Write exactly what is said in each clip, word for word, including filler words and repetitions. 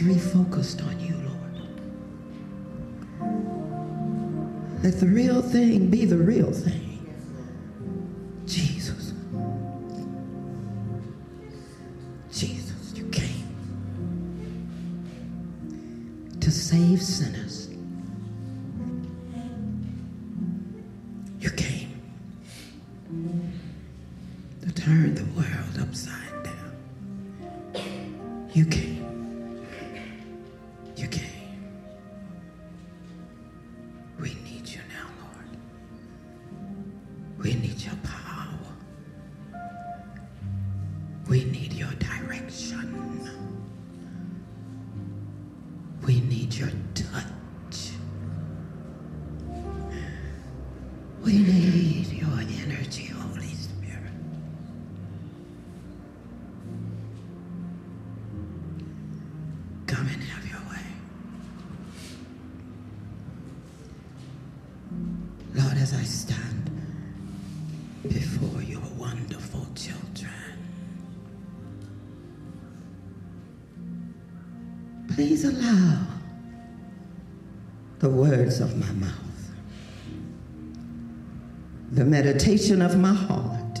Refocused on you, Lord. Let the real thing be the real thing. Jesus. Jesus, you came to save sinners. You came to turn the world upside down. You came. Please allow the words of my mouth, the meditation of my heart,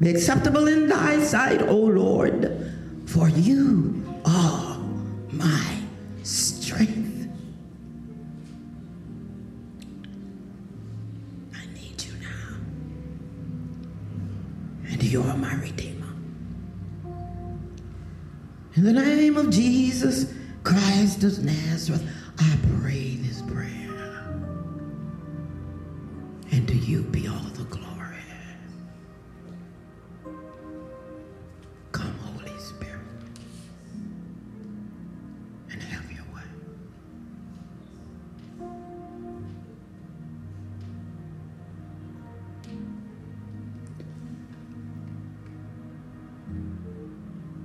be acceptable in thy sight, O Lord, for you are my strength. I need you now, and you are my redeemer. In the name of Jesus Christ of Nazareth, I pray this prayer. And to you be all the glory. Come, Holy Spirit, and have your way.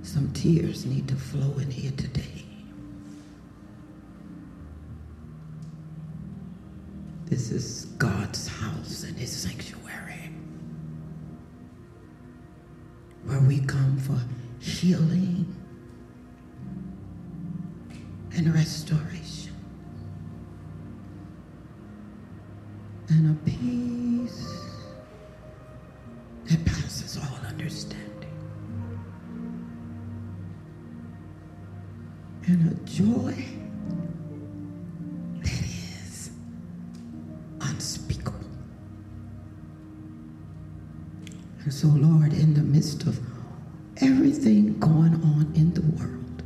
Some tears need to flow in here today. This is God's house and his sanctuary, where we come for healing and restoration and a peace that passes all understanding. And a joy that is unspeakable. And so, Lord, in the midst of everything going on in the world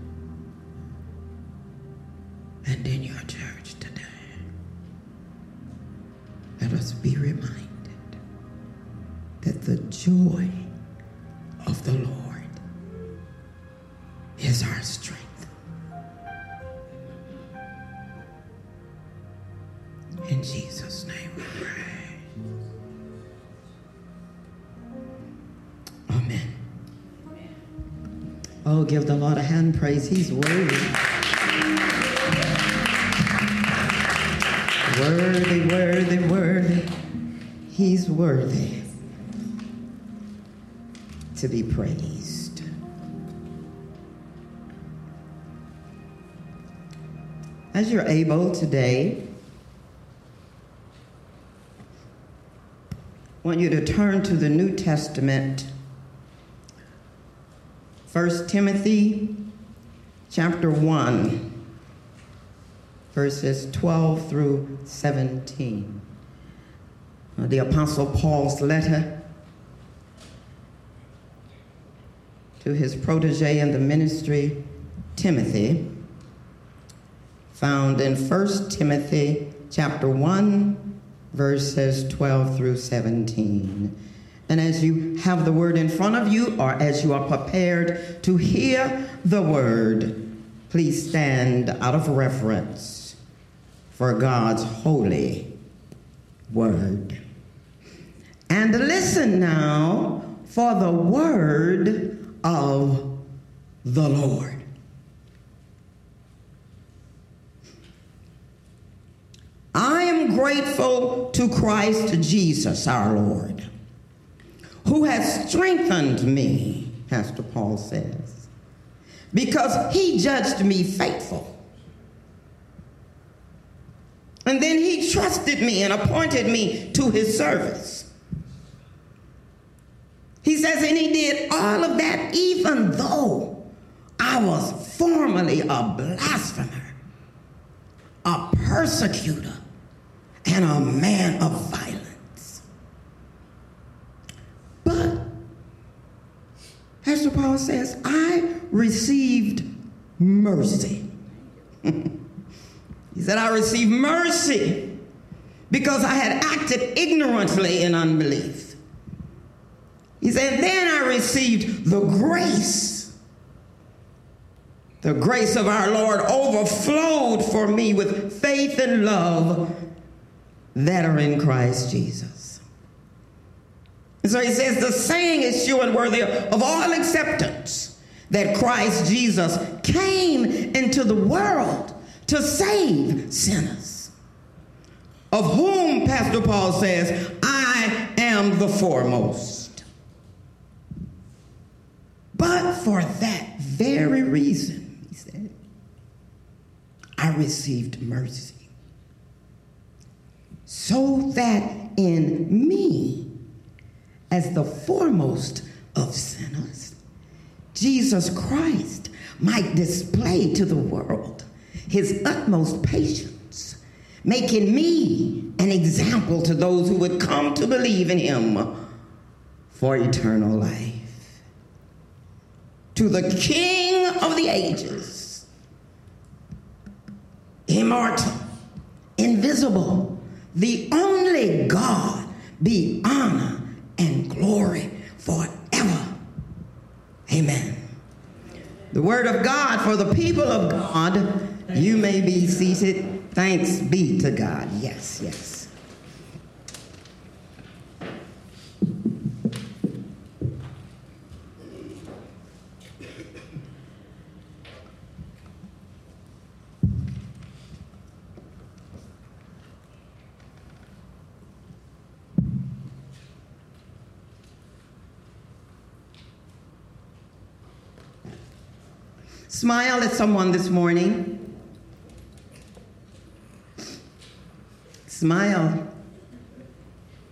and in your church today, let us be reminded that the joy of the Lord is our strength. In Jesus' name we pray. Amen. Amen. Oh, give the Lord a hand praise. He's worthy. Worthy, worthy, worthy. He's worthy to be praised. As you're able today, I want you to turn to the New Testament. First Timothy chapter one, verses twelve through seventeen. The Apostle Paul's letter to his protege in the ministry, Timothy, found in First Timothy chapter one, verses twelve through seventeen. And as you have the word in front of you, or as you are prepared to hear the word, please stand out of reverence for God's holy word. And listen now for the word of the Lord. I am grateful to Christ Jesus, our Lord, who has strengthened me, Pastor Paul says, because he judged me faithful. And then he trusted me and appointed me to his service. He says, and he did all of that even though I was formerly a blasphemer, a persecutor, and a man of violence. Pastor Paul says, I received mercy. He said, I received mercy because I had acted ignorantly in unbelief. He said, then I received the grace. The grace of our Lord overflowed for me with faith and love that are in Christ Jesus. And so he says, the saying is sure and worthy of all acceptance that Christ Jesus came into the world to save sinners, of whom, Pastor Paul says, I am the foremost. But for that very reason, he said, I received mercy, so that in me, as the foremost of sinners, Jesus Christ might display to the world his utmost patience, making me an example to those who would come to believe in him for eternal life. To the King of the ages, immortal, invisible, the only God, be honor and glory forever. Amen. The word of God for the people of God. You may be seated. Thanks be to God. Yes, yes. Smile at someone this morning. Smile.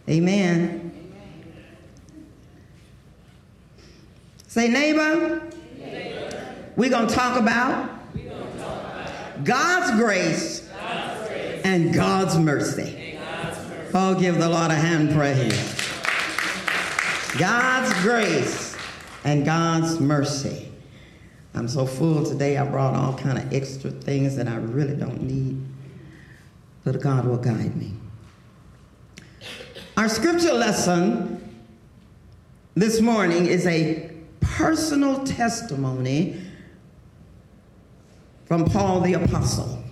Amen. Say, neighbor, neighbor. We're going to talk about God's grace, God's grace and God's mercy. God's mercy. Oh, give the Lord a hand praise. God's grace and God's mercy. I'm so full today, I brought all kind of extra things that I really don't need, but God will guide me. Our scripture lesson this morning is a personal testimony from Paul the Apostle.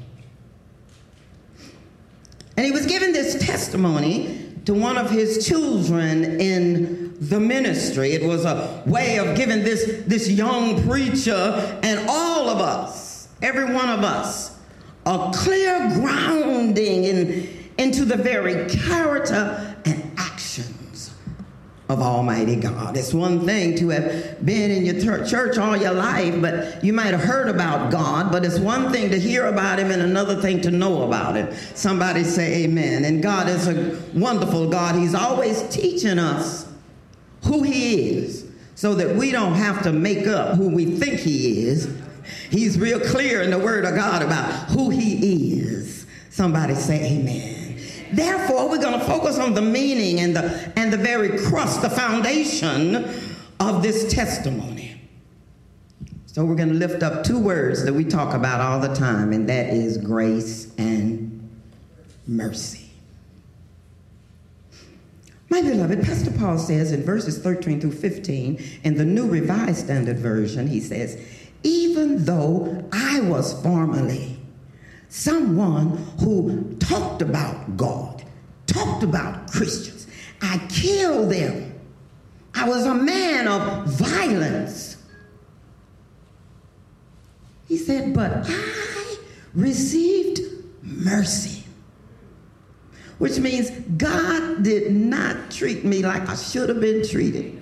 And he was giving this testimony to one of his children in the ministry. It was a way of giving this, this young preacher and all of us, every one of us, a clear grounding in, into the very character and actions of Almighty God. It's one thing to have been in your ter- church all your life, but you might have heard about God, but it's one thing to hear about him and another thing to know about him. Somebody say amen. And God is a wonderful God. He's always teaching us who he is so that we don't have to make up who we think he is. He's real clear in the word of God about who he is. Somebody say amen. Therefore, we're going to focus on the meaning and the and the very crust, the foundation of this testimony. So we're going to lift up two words that we talk about all the time, and that is grace and mercy. My beloved, Pastor Paul says in verses thirteen through fifteen, in the New Revised Standard Version, he says, even though I was formerly someone who talked about God, talked about Christians, I killed them. I was a man of violence. He said, but I received mercy, which means God did not treat me like I should have been treated.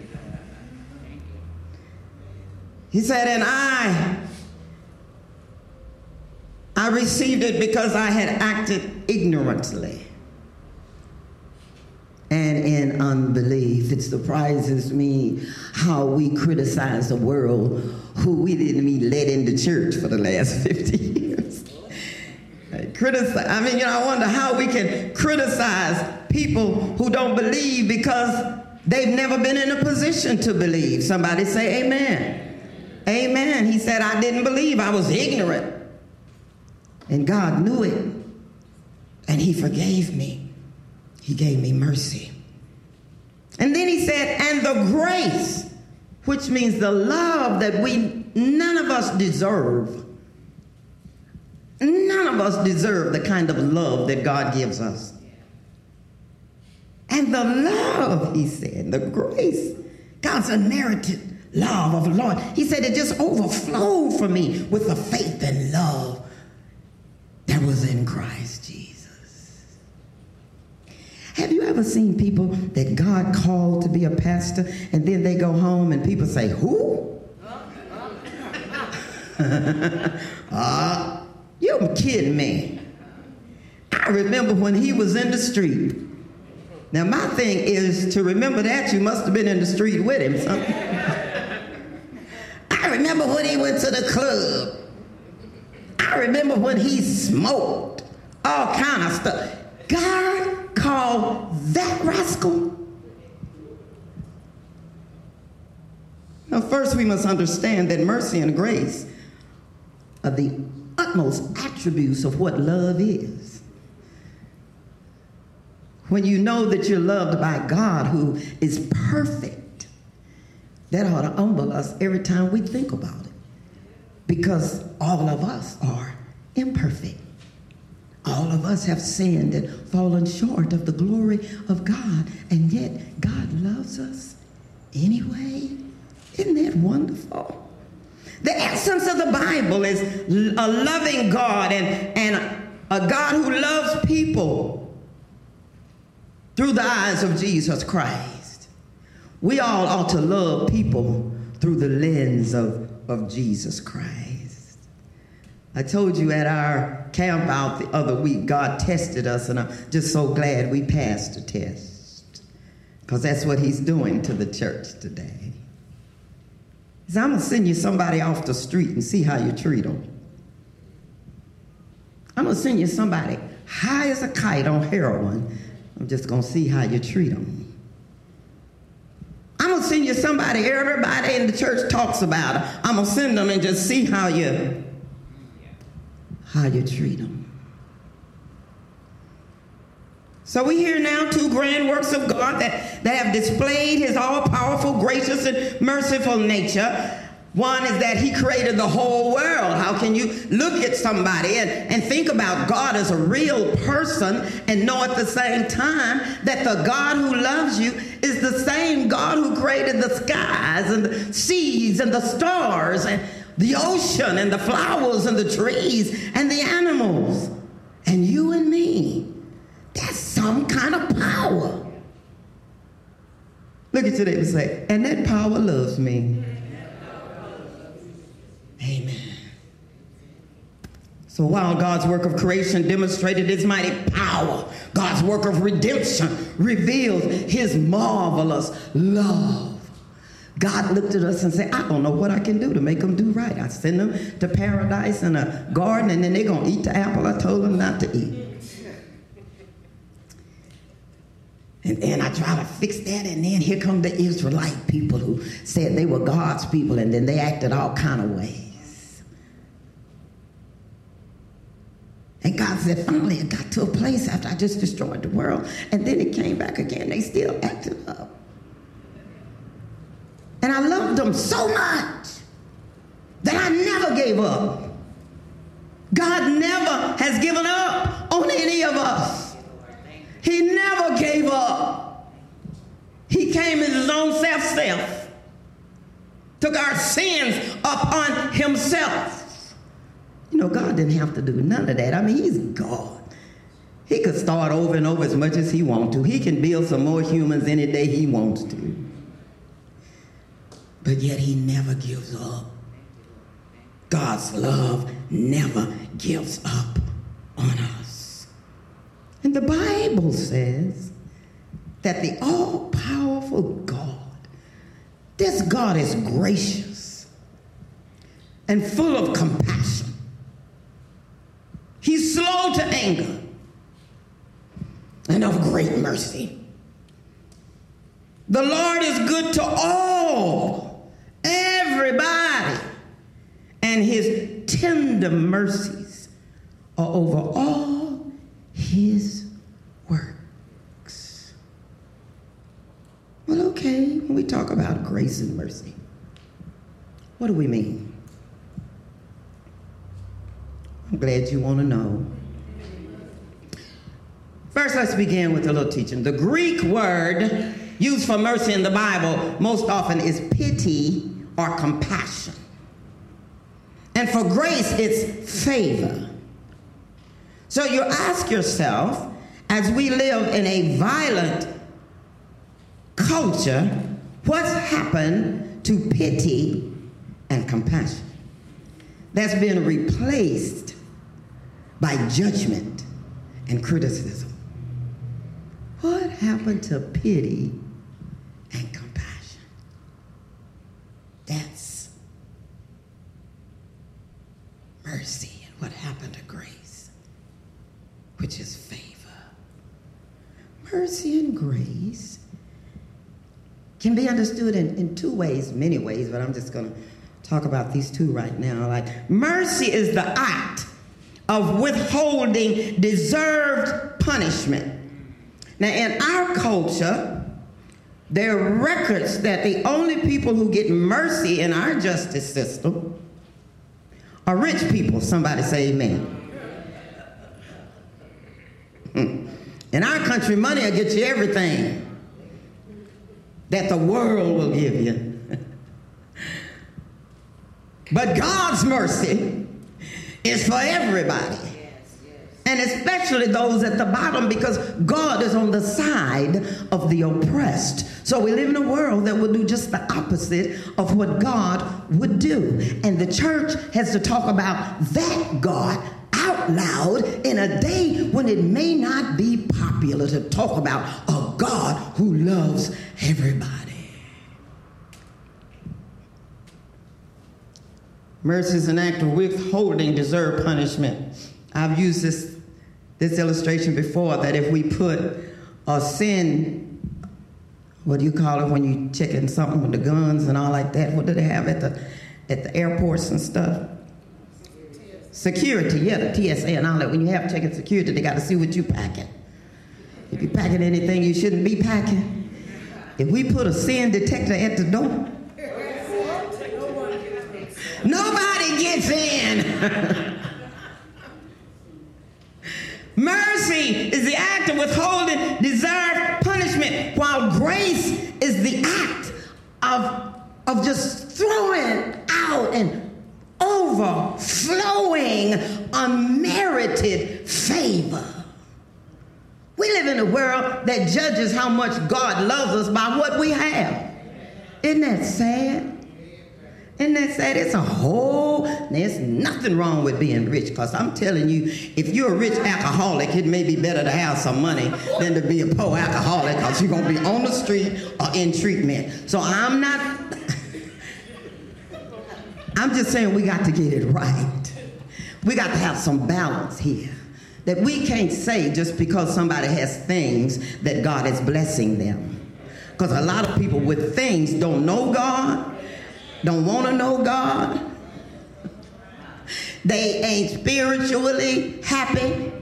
He said, and I, I received it because I had acted ignorantly and in unbelief. It surprises me how we criticize the world who we didn't even let into church for the last fifty years. I, criticize, I mean, you know, I wonder how we can criticize people who don't believe because they've never been in a position to believe. Somebody say amen. Amen. He said, I didn't believe. I was ignorant. And God knew it. And he forgave me. He gave me mercy. And then he said, and the grace, which means the love that we, none of us deserve. None of us deserve the kind of love that God gives us. And the love, he said, the grace, God's unmerited love of the Lord. He said it just overflowed for me with the faith and love that was in Christ Jesus. Have you ever seen people that God called to be a pastor and then they go home and people say, who? uh, you're kidding me. I remember when he was in the street. Now my thing is to remember that you must have been in the street with him. Something. I remember when he went to the club. I remember when he smoked. All kind of stuff. God called that rascal. Now first we must understand that mercy and grace are the utmost attributes of what love is. When you know that you're loved by God who is perfect, that ought to humble us every time we think about it, because all of us are imperfect. All of us have sinned and fallen short of the glory of God, and yet God loves us anyway. Isn't that wonderful? The essence of the Bible is a loving God and, and a God who loves people through the eyes of Jesus Christ. We all ought to love people through the lens of, of Jesus Christ. I told you at our camp out the other week, God tested us, and I'm just so glad we passed the test, because that's what he's doing to the church today. He said, I'm going to send you somebody off the street and see how you treat them. I'm going to send you somebody high as a kite on heroin. I'm just going to see how you treat them. I'm going to send you somebody everybody in the church talks about. I'm going to send them and just see how you, how you treat them. So we hear now two grand works of God that, that have displayed his all-powerful, gracious, and merciful nature. One is that he created the whole world. How can you look at somebody and, and think about God as a real person and know at the same time that the God who loves you is the same God who created the skies and the seas and the stars and the ocean and the flowers and the trees and the animals and you and me? That's some kind of power. Look at your neighbor and say, and that power loves me. Amen. So while God's work of creation demonstrated his mighty power, God's work of redemption reveals his marvelous love. God looked at us and said, I don't know what I can do to make them do right. I send them to paradise in a garden, and then they're going to eat the apple I told them not to eat. And then I try to fix that, and then here come the Israelite people who said they were God's people, and then they acted all kind of ways. And God said, finally it got to a place after I just destroyed the world, and then it came back again. They still acted up. And I loved them so much that I never gave up. God never has given up on any of us. He never gave up. He came in his own self-self, took our sins upon himself. You know, God didn't have to do none of that. I mean, he's God. He could start over and over as much as he wants to. He can build some more humans any day he wants to. But yet he never gives up. God's love never gives up on us. And the Bible says that the all-powerful God, this God is gracious and full of compassion. He's slow to anger and of great mercy. The Lord is good to all, everybody, and his tender mercies are over all his works. Well, okay, when we talk about grace and mercy, what do we mean? I'm glad you want to know. First, let's begin with a little teaching. The Greek word used for mercy in the Bible most often is pity or compassion. And for grace, it's favor. So you ask yourself, as we live in a violent culture, what's happened to pity and compassion? That's been replaced by judgment and criticism. What happened to pity and compassion? That's mercy. And what happened to grace? Which is favor. Mercy and grace can be understood in, in two ways, many ways, but I'm just going to talk about these two right now. Like, mercy is the act of withholding deserved punishment. Now, in our culture, there are records that the only people who get mercy in our justice system are rich people. Somebody say amen. In our country, money will get you everything that the world will give you. But God's mercy is for everybody, and especially those at the bottom, because God is on the side of the oppressed. So we live in a world that will do just the opposite of what God would do. And the church has to talk about that God out loud in a day when it may not be popular to talk about a God who loves everybody. Mercy is an act of withholding deserved punishment. I've used this, this illustration before, that if we put a sin, what do you call it when you checking something with the guns and all like that? What do they have at the at the airports and stuff? Security, yeah, the T S A and all that. When you have checking security, they got to see what you're packing. If you're packing anything you shouldn't be packing. If we put a sin detector at the door, Nobody gets in. Mercy is the act of withholding deserved punishment, while grace is the act of, of just throwing out and overflowing unmerited favor. We live in a world that judges how much God loves us by what we have. Isn't that sad? Isn't that sad? It's a whole, there's nothing wrong with being rich, because I'm telling you, if you're a rich alcoholic, it may be better to have some money than to be a poor alcoholic, because you're going to be on the street or in treatment. So I'm not, I'm just saying we got to get it right. We got to have some balance here. That we can't say just because somebody has things that God is blessing them. Because a lot of people with things don't know God, don't want to know God. They ain't spiritually happy.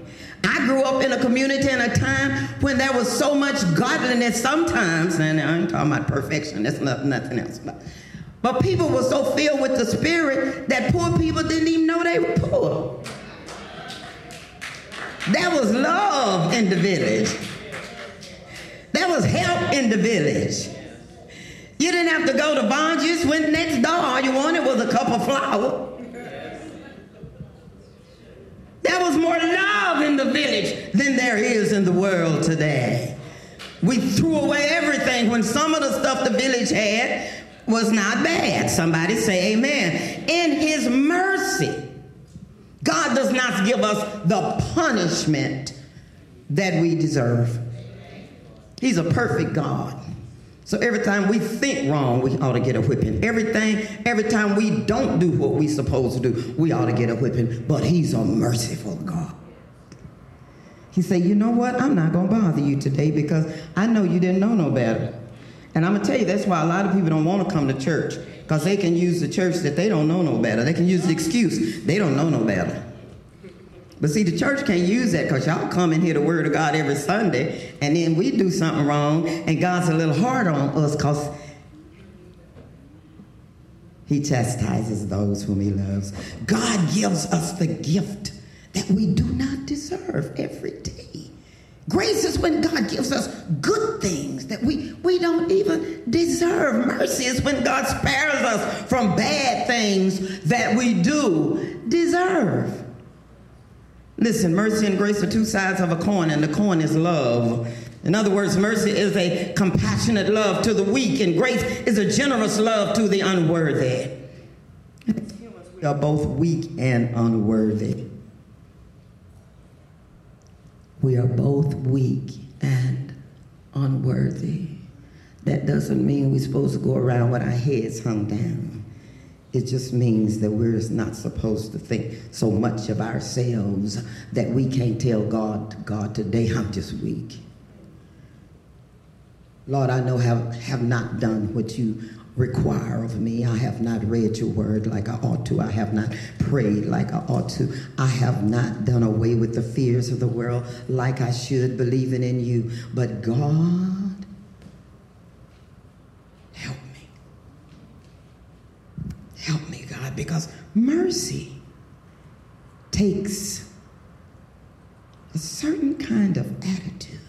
I grew up in a community in a time when there was so much godliness sometimes, and I'm talking about perfection, that's not, nothing else. But, but people were so filled with the Spirit that poor people didn't even know they were poor. There was love in the village. There was help in the village. You didn't have to go to Bonds. You just went next door. All you wanted was a cup of flour. There was more love in the village than there is in the world today. We threw away everything when some of the stuff the village had was not bad. Somebody say amen. In his mercy, God does not give us the punishment that we deserve. He's a perfect God. So every time we think wrong, we ought to get a whipping. Everything, every time we don't do what we're supposed to do, we ought to get a whipping. But he's a merciful God. He said, you know what? I'm not going to bother you today because I know you didn't know no better. And I'm going to tell you, that's why a lot of people don't want to come to church, because they can use the church that they don't know no better. They can use the excuse, they don't know no better. But see, the church can't use that, because y'all come and hear the word of God every Sunday, and then we do something wrong, and God's a little hard on us, because he chastises those whom he loves. God gives us the gift that we do not deserve every day. Grace is when God gives us good things that we, we don't even deserve. Mercy is when God spares us from bad things that we do deserve. Listen, mercy and grace are two sides of a coin, and the coin is love. In other words, mercy is a compassionate love to the weak, and grace is a generous love to the unworthy. We are both weak and unworthy. We are both weak and unworthy. That doesn't mean we're supposed to go around with our heads hung down. It just means that we're not supposed to think so much of ourselves that we can't tell God, God, today I'm just weak. Lord, I know I have, have not done what you require of me. I have not read your word like I ought to. I have not prayed like I ought to. I have not done away with the fears of the world like I should, believing in you. But God, help me. Help me, God, because mercy takes a certain kind of attitude.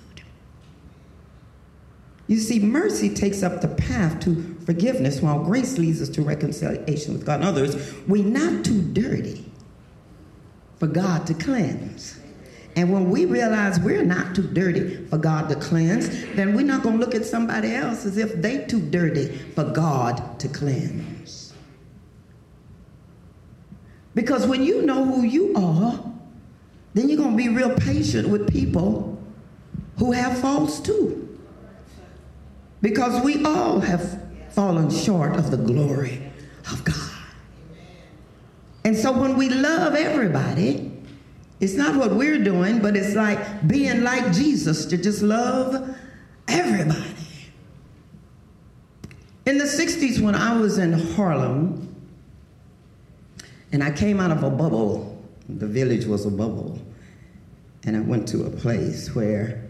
You see, mercy takes up the path to forgiveness, while grace leads us to reconciliation with God and others. We're not too dirty for God to cleanse. And when we realize we're not too dirty for God to cleanse, then we're not going to look at somebody else as if they're too dirty for God to cleanse. Because when you know who you are, then you're going to be real patient with people who have faults too. Because we all have fallen short of the glory of God. And so when we love everybody, it's not what we're doing, but it's like being like Jesus, to just love everybody. In the sixties, when I was in Harlem, and I came out of a bubble, the village was a bubble, and I went to a place where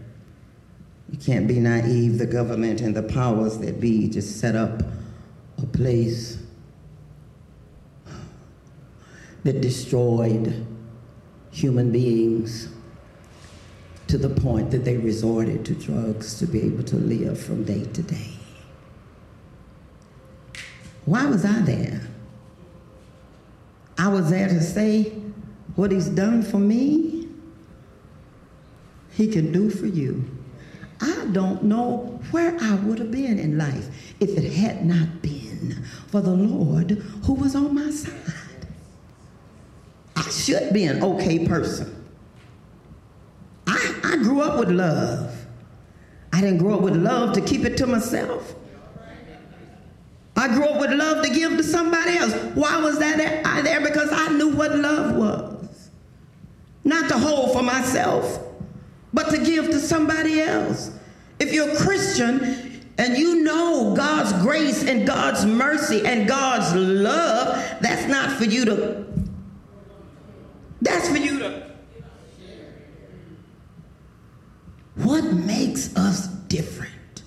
you can't be naive. The government and the powers that be just set up a place that destroyed human beings to the point that they resorted to drugs to be able to live from day to day. Why was I there? I was there to say what he's done for me, he can do for you. I don't know where I would have been in life if it had not been for the Lord who was on my side. I should be an okay person. I, I grew up with love. I didn't grow up with love to keep it to myself. I grew up with love to give to somebody else. Why was that there? I there because I knew what love was. Not to hold for myself, but to give to somebody else. If you're a Christian and you know God's grace and God's mercy and God's love, that's not for you to, that's for you to. What makes us different?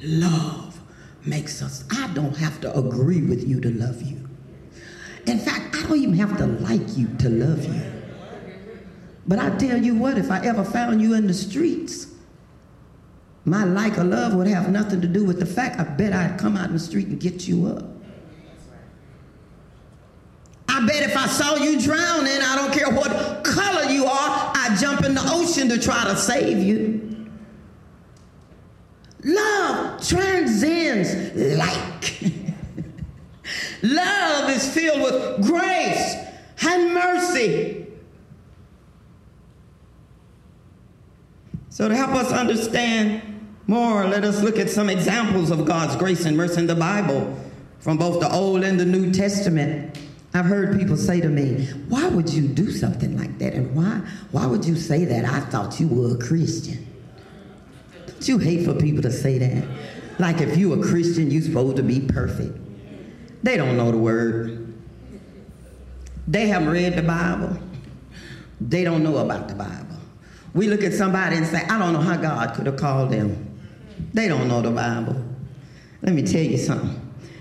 Love makes us. I don't have to agree with you to love you. In fact, I don't even have to like you to love you. But I tell you what, if I ever found you in the streets, my like or love would have nothing to do with the fact I bet I'd come out in the street and get you up. I bet if I saw you drowning, I don't care what color you are, I'd jump in the ocean to try to save you. Love transcends like. Love is filled with grace and mercy. So to help us understand more, let us look at some examples of God's grace and mercy in the Bible from both the Old and the New Testament. I've heard people say to me, why would you do something like that? And why why would you say that? I thought you were a Christian. Don't you hate for people to say that? Like if you a Christian, you're supposed to be perfect. They don't know the word. They haven't read the Bible. They don't know about the Bible. We look at somebody and say, I don't know how God could have called them. They don't know the Bible. Let me tell you something.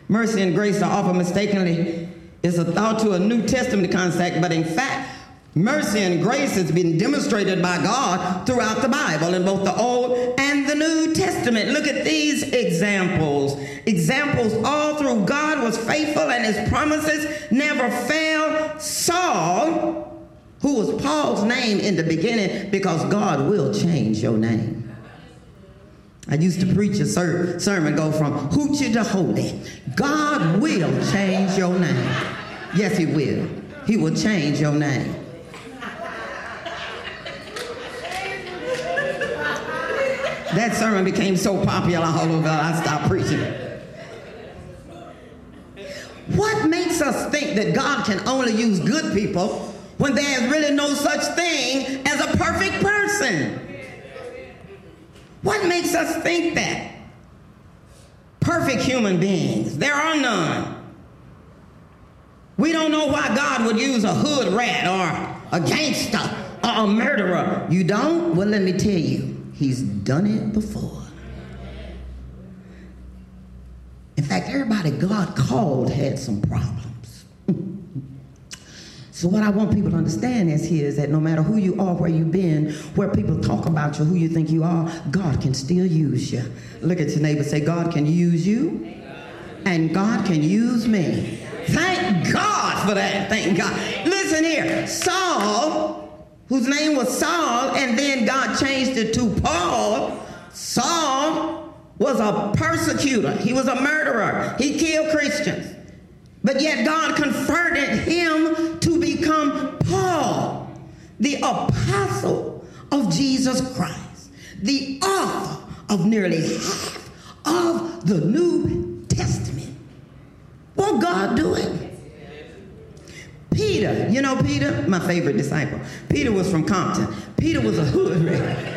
Mercy and grace are often mistakenly is a thought to a New Testament concept, but in fact, mercy and grace has been demonstrated by God throughout the Bible in both the Old and the New Testament. Look at these examples. Examples all through God was faithful and his promises never failed. Saul, who was Paul's name in the beginning, because God will change your name. I used to preach a ser- sermon go from hoochie to holy. God will change your name. Yes, he will. He will change your name. That sermon became so popular, oh God, I stopped preaching it. What makes us think that God can only use good people when there is really no such thing as a perfect person? What makes us think that? Perfect human beings, there are none. We don't know why God would use a hood rat or a gangster or a murderer. You don't? Well, let me tell you, he's done it before. In fact, everybody God called had some problems. So what I want people to understand is here is that no matter who you are, where you've been, where people talk about you, who you think you are, God can still use you. Look at your neighbor, say, God can use you, and God can use me. Thank God for that. Thank God. Listen here. Saul, whose name was Saul, and then God changed it to Paul. Saul was a persecutor. He was a murderer. He killed Christians. But yet God converted him to become Paul, the apostle of Jesus Christ, the author of nearly half of the New Testament. Won't God do it? Peter, you know Peter, my favorite disciple. Peter was from Compton. Peter was a hood rat.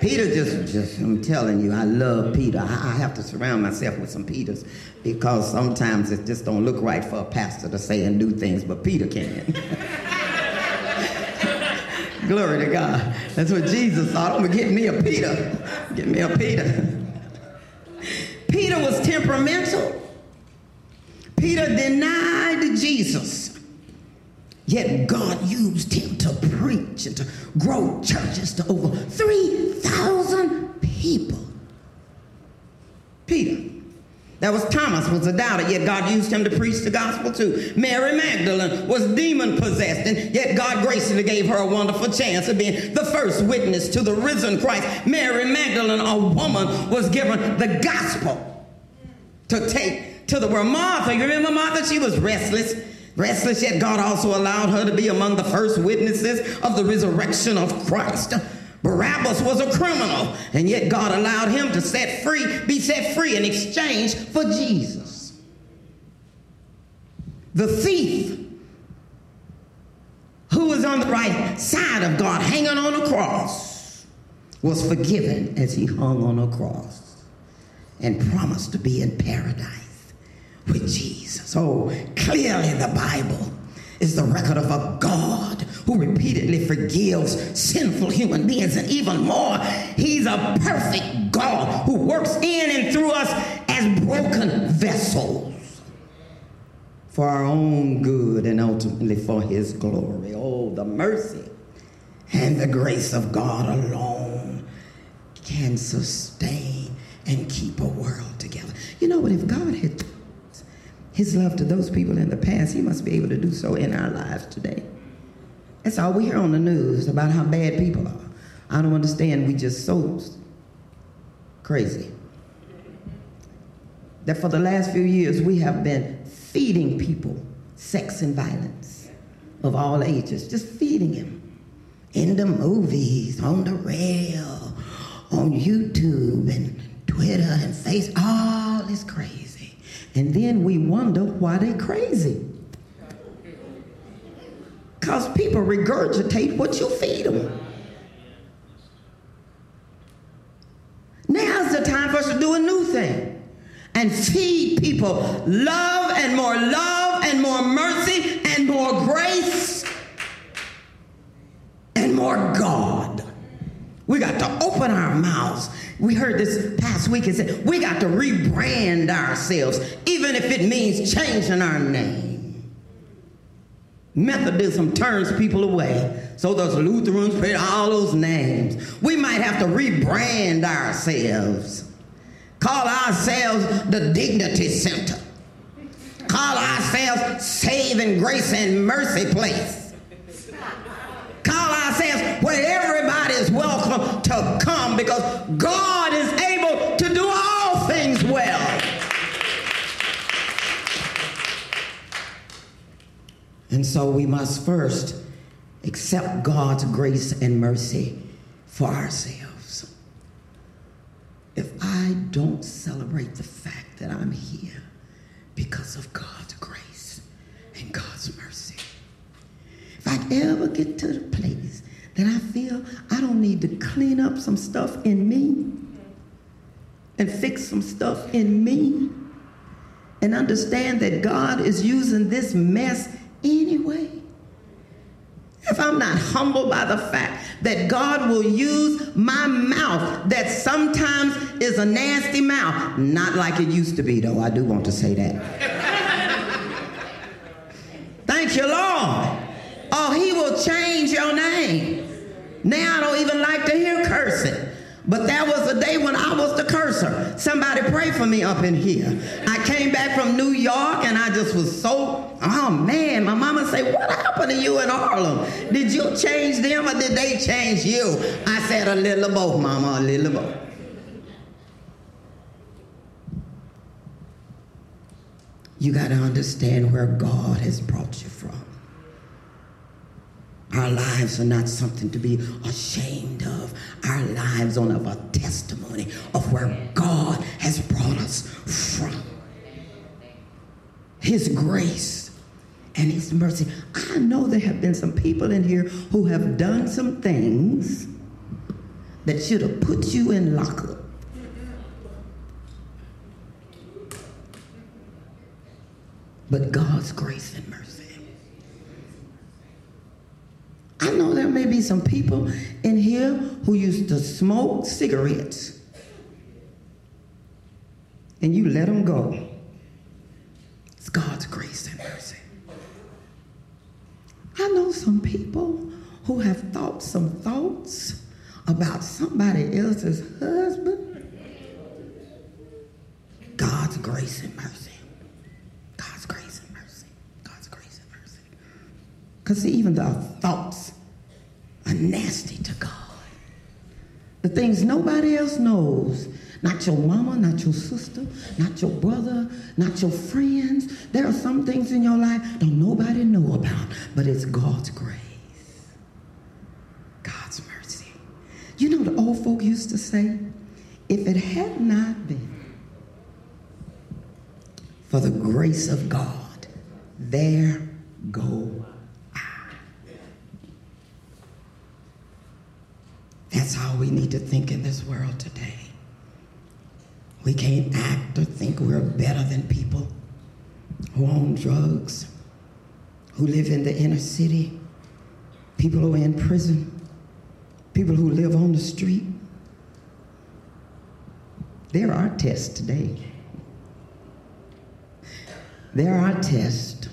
Peter just, just, I'm telling you, I love Peter. I, I have to surround myself with some Peters because sometimes it just don't look right for a pastor to say and do things, but Peter can. Glory to God. That's what Jesus thought. I'm going to get me a Peter. Get me a Peter. Peter was temperamental. Peter denied with Jesus. Yet God used him to preach and to grow churches to over three thousand people. Peter. That was Thomas, was a doubter, yet God used him to preach the gospel too. Mary Magdalene was demon-possessed, and yet God graciously gave her a wonderful chance of being the first witness to the risen Christ. Mary Magdalene, a woman, was given the gospel to take to the world. Martha, you remember Martha? She was restless. Restless, yet God also allowed her to be among the first witnesses of the resurrection of Christ. Barabbas was a criminal, and yet God allowed him to set free, be set free in exchange for Jesus. The thief who was on the right side of God hanging on a cross was forgiven as he hung on a cross and promised to be in paradise with Jesus. Oh, clearly the Bible is the record of a God who repeatedly forgives sinful human beings. And even more, he's a perfect God who works in and through us as broken vessels for our own good and ultimately for his glory. Oh, the mercy and the grace of God alone can sustain and keep a world together. You know what? If God had his love to those people in the past, he must be able to do so in our lives today. That's all we hear on the news about how bad people are. I don't understand. We just so crazy. That for the last few years, we have been feeding people sex and violence of all ages, just feeding them in the movies, on the rail, on YouTube and Twitter and Facebook. All is crazy. And then we wonder why they're crazy. Because people regurgitate what you feed them. Now's the time for us to do a new thing and feed people love and more love and more mercy and more grace and more God. We got to open our mouths. We heard this past week and said, we got to rebrand ourselves, even if it means changing our name. Methodism turns people away. So does Lutherans, all those names. We might have to rebrand ourselves. Call ourselves the Dignity Center. Call ourselves Saving Grace and Mercy Place. Call ourselves where everybody is welcome to come, because God is able to do all things well. And so we must first accept God's grace and mercy for ourselves. If I don't celebrate the fact that I'm here because of God's grace and God's mercy, if I ever get to the place that I feel I don't need to clean up some stuff in me and fix some stuff in me and understand that God is using this mess anyway, if I'm not humbled by the fact that God will use my mouth that sometimes is a nasty mouth, not like it used to be though, I do want to say that. Thank you, Lord. Oh, he will change your name. Now I don't even like to hear cursing. But that was the day when I was the cursor. Somebody pray for me up in here. I came back from New York and I just was so, oh man, my mama said, what happened to you in Harlem? Did you change them or did they change you? I said a little of both, mama, a little of both. You got to understand where God has brought you from. Our lives are not something to be ashamed of. Our lives are of a testimony of where God has brought us from. His grace and his mercy. I know there have been some people in here who have done some things that should have put you in lockup. But God's grace and mercy. I know there may be some people in here who used to smoke cigarettes and you let them go. It's God's grace and mercy. know some people who have thought some thoughts about somebody else's husband? God's grace and mercy. God's grace and mercy. God's grace and mercy. Because even the thoughts are nasty to God. The things nobody else knows. Not your mama, not your sister, not your brother, not your friends. There are some things in your life don't nobody know about, but it's God's grace. God's mercy. You know the old folk used to say, if it had not been for the grace of God, there go I. That's how we need to think in this world today. We can't act or think we're better than people who own drugs, who live in the inner city, people who are in prison, people who live on the street. There are tests today. There are tests.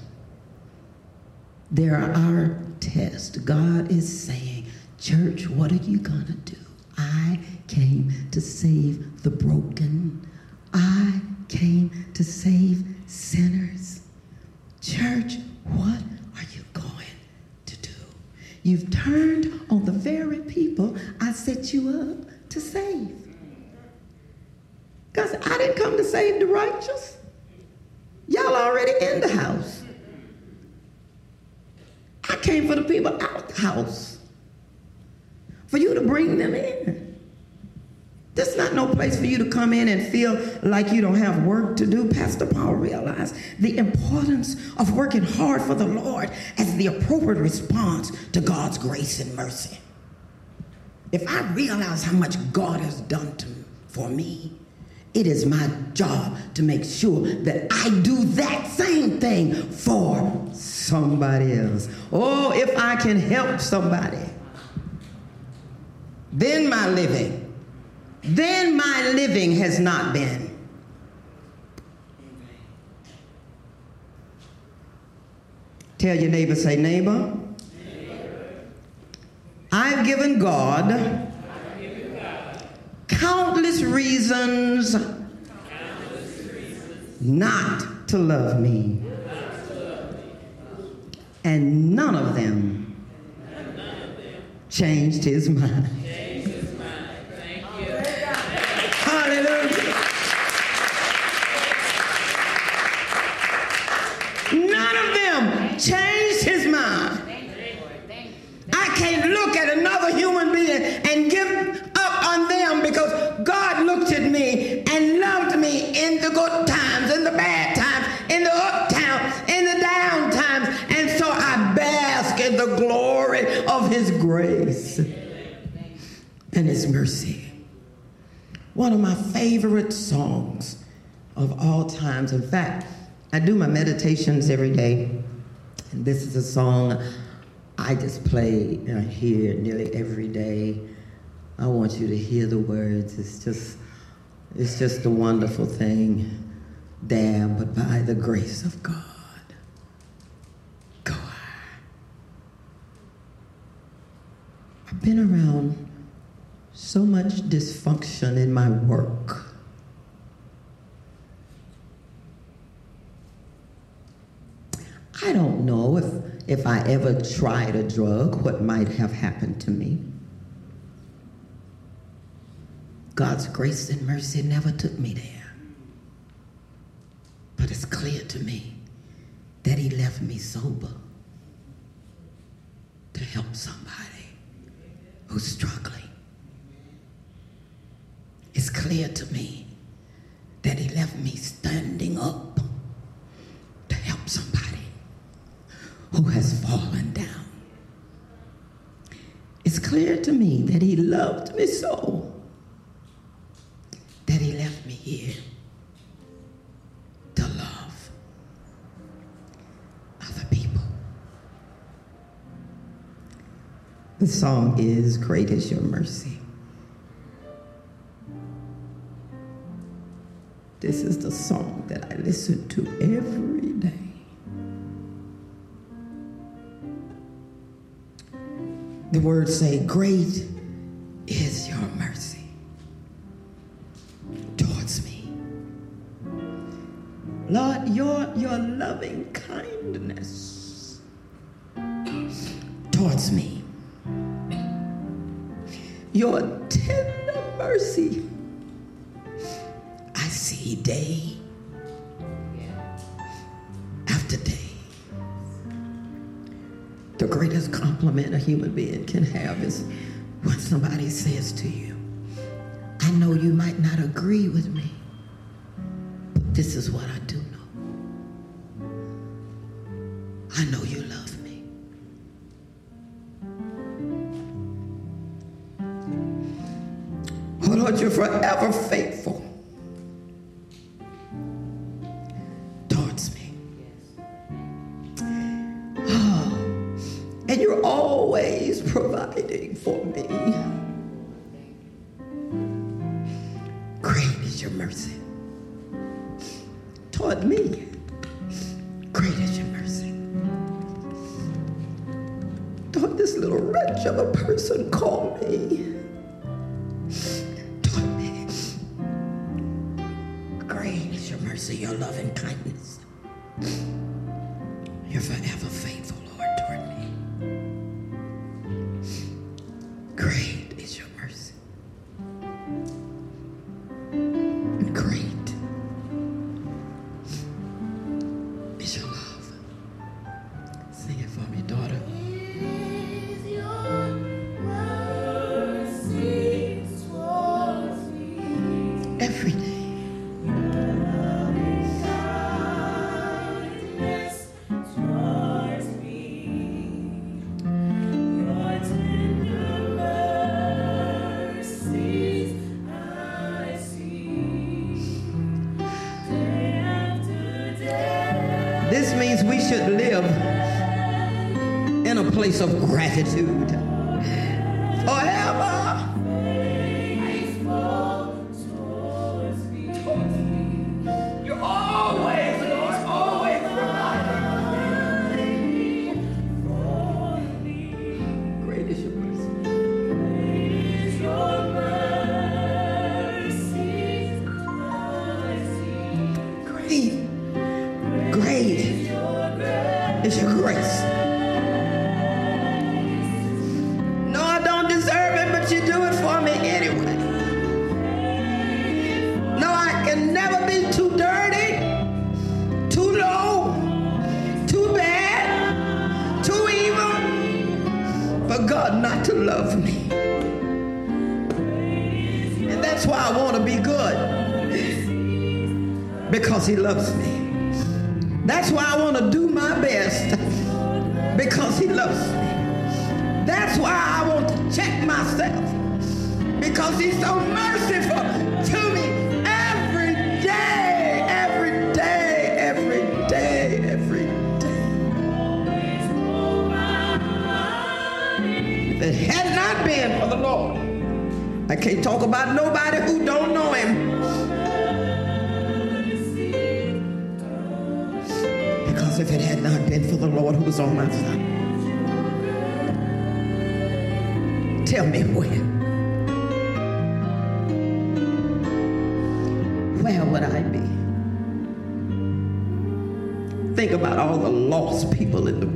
There are our tests. God is saying, church, what are you going to do? I came to save the broken. I came to save sinners. Church, what are you going to do? You've turned on the very people I set you up to save. Because I didn't come to save the righteous. Y'all already in the house. I came for the people out the house. For you to bring them in. This is not no place for you to come in and feel like you don't have work to do. Pastor Paul realized the importance of working hard for the Lord as the appropriate response to God's grace and mercy. If I realize how much God has done to, for me, it is my job to make sure that I do that same thing for somebody else. Oh, if I can help somebody, then my living, then my living has not been. Tell your neighbor, say, neighbor, neighbor. I've given God, I've given God countless reasons, countless reasons not to love me, not to love me. And none of them, and none of them changed his mind. Changed his mind. I can't look at another human being and give up on them because God looked at me and loved me in the good times, in the bad times, in the uptown, in the down times. And so I bask in the glory of his grace and his mercy. One of my favorite songs of all times. In fact, I do my meditations every day. And this is a song I just play and I hear nearly every day. I want you to hear the words. It's just, it's just a wonderful thing. Damn, but by the grace of God, go I. I've been around so much dysfunction in my work. I don't know if, if I ever tried a drug, what might have happened to me. God's grace and mercy never took me there. But it's clear to me that he left me sober to help somebody who's struggling. It's clear to me that he left me standing up to help somebody who has fallen down. It's clear to me that he loved me so that he left me here to love other people. The song is Great Is Your Mercy. This is the song that I listen to every day. The words say, great is your mercy towards me. Lord, your, your loving kindness towards me, your tender mercy, I see day after day. The greatest compliment a human being can have is when somebody says to you, I know you might not agree with me, but this is what I do know. I know you love me. Oh Lord, you're forever faithful towards me. And you're always providing for me. Great is your mercy toward me. Great is your mercy toward this little wretch of a person called me. Toward me. Great is your mercy, your love and kindness. You're forever faithful, Lord, toward me. Great is your mercy. Great is your love. Sing it for me, daughter. Is your mercy towards me every day. This means we should live in a place of gratitude forever. It's your grace. No, I don't deserve it, but you do it for me anyway. No, I can never be too dirty, too low, too bad, too evil for God not to love me. And that's why I want to be good, because he loves me. That's why I want to do my best, because he loves me. That's why I want to check myself, because he's so merciful to me every day, every day, every day, every day. If it had not been for the Lord, I can't talk about nobody who don't know him. If it had not been for the Lord who was on my side, tell me where, where would I be? Think about all the lost people in the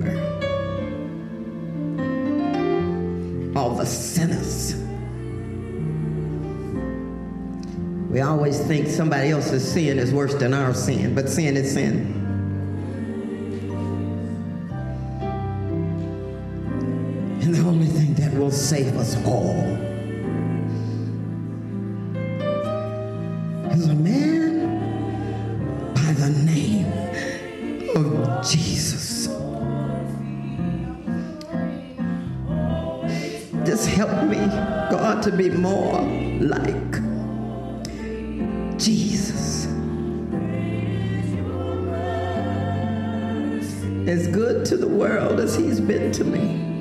world, all the sinners. We always think somebody else's sin is worse than our sin, but sin is sin. And the only thing that will save us all is a man by the name of Jesus. Just help me, God, to be more like Jesus. As good to the world as he's been to me,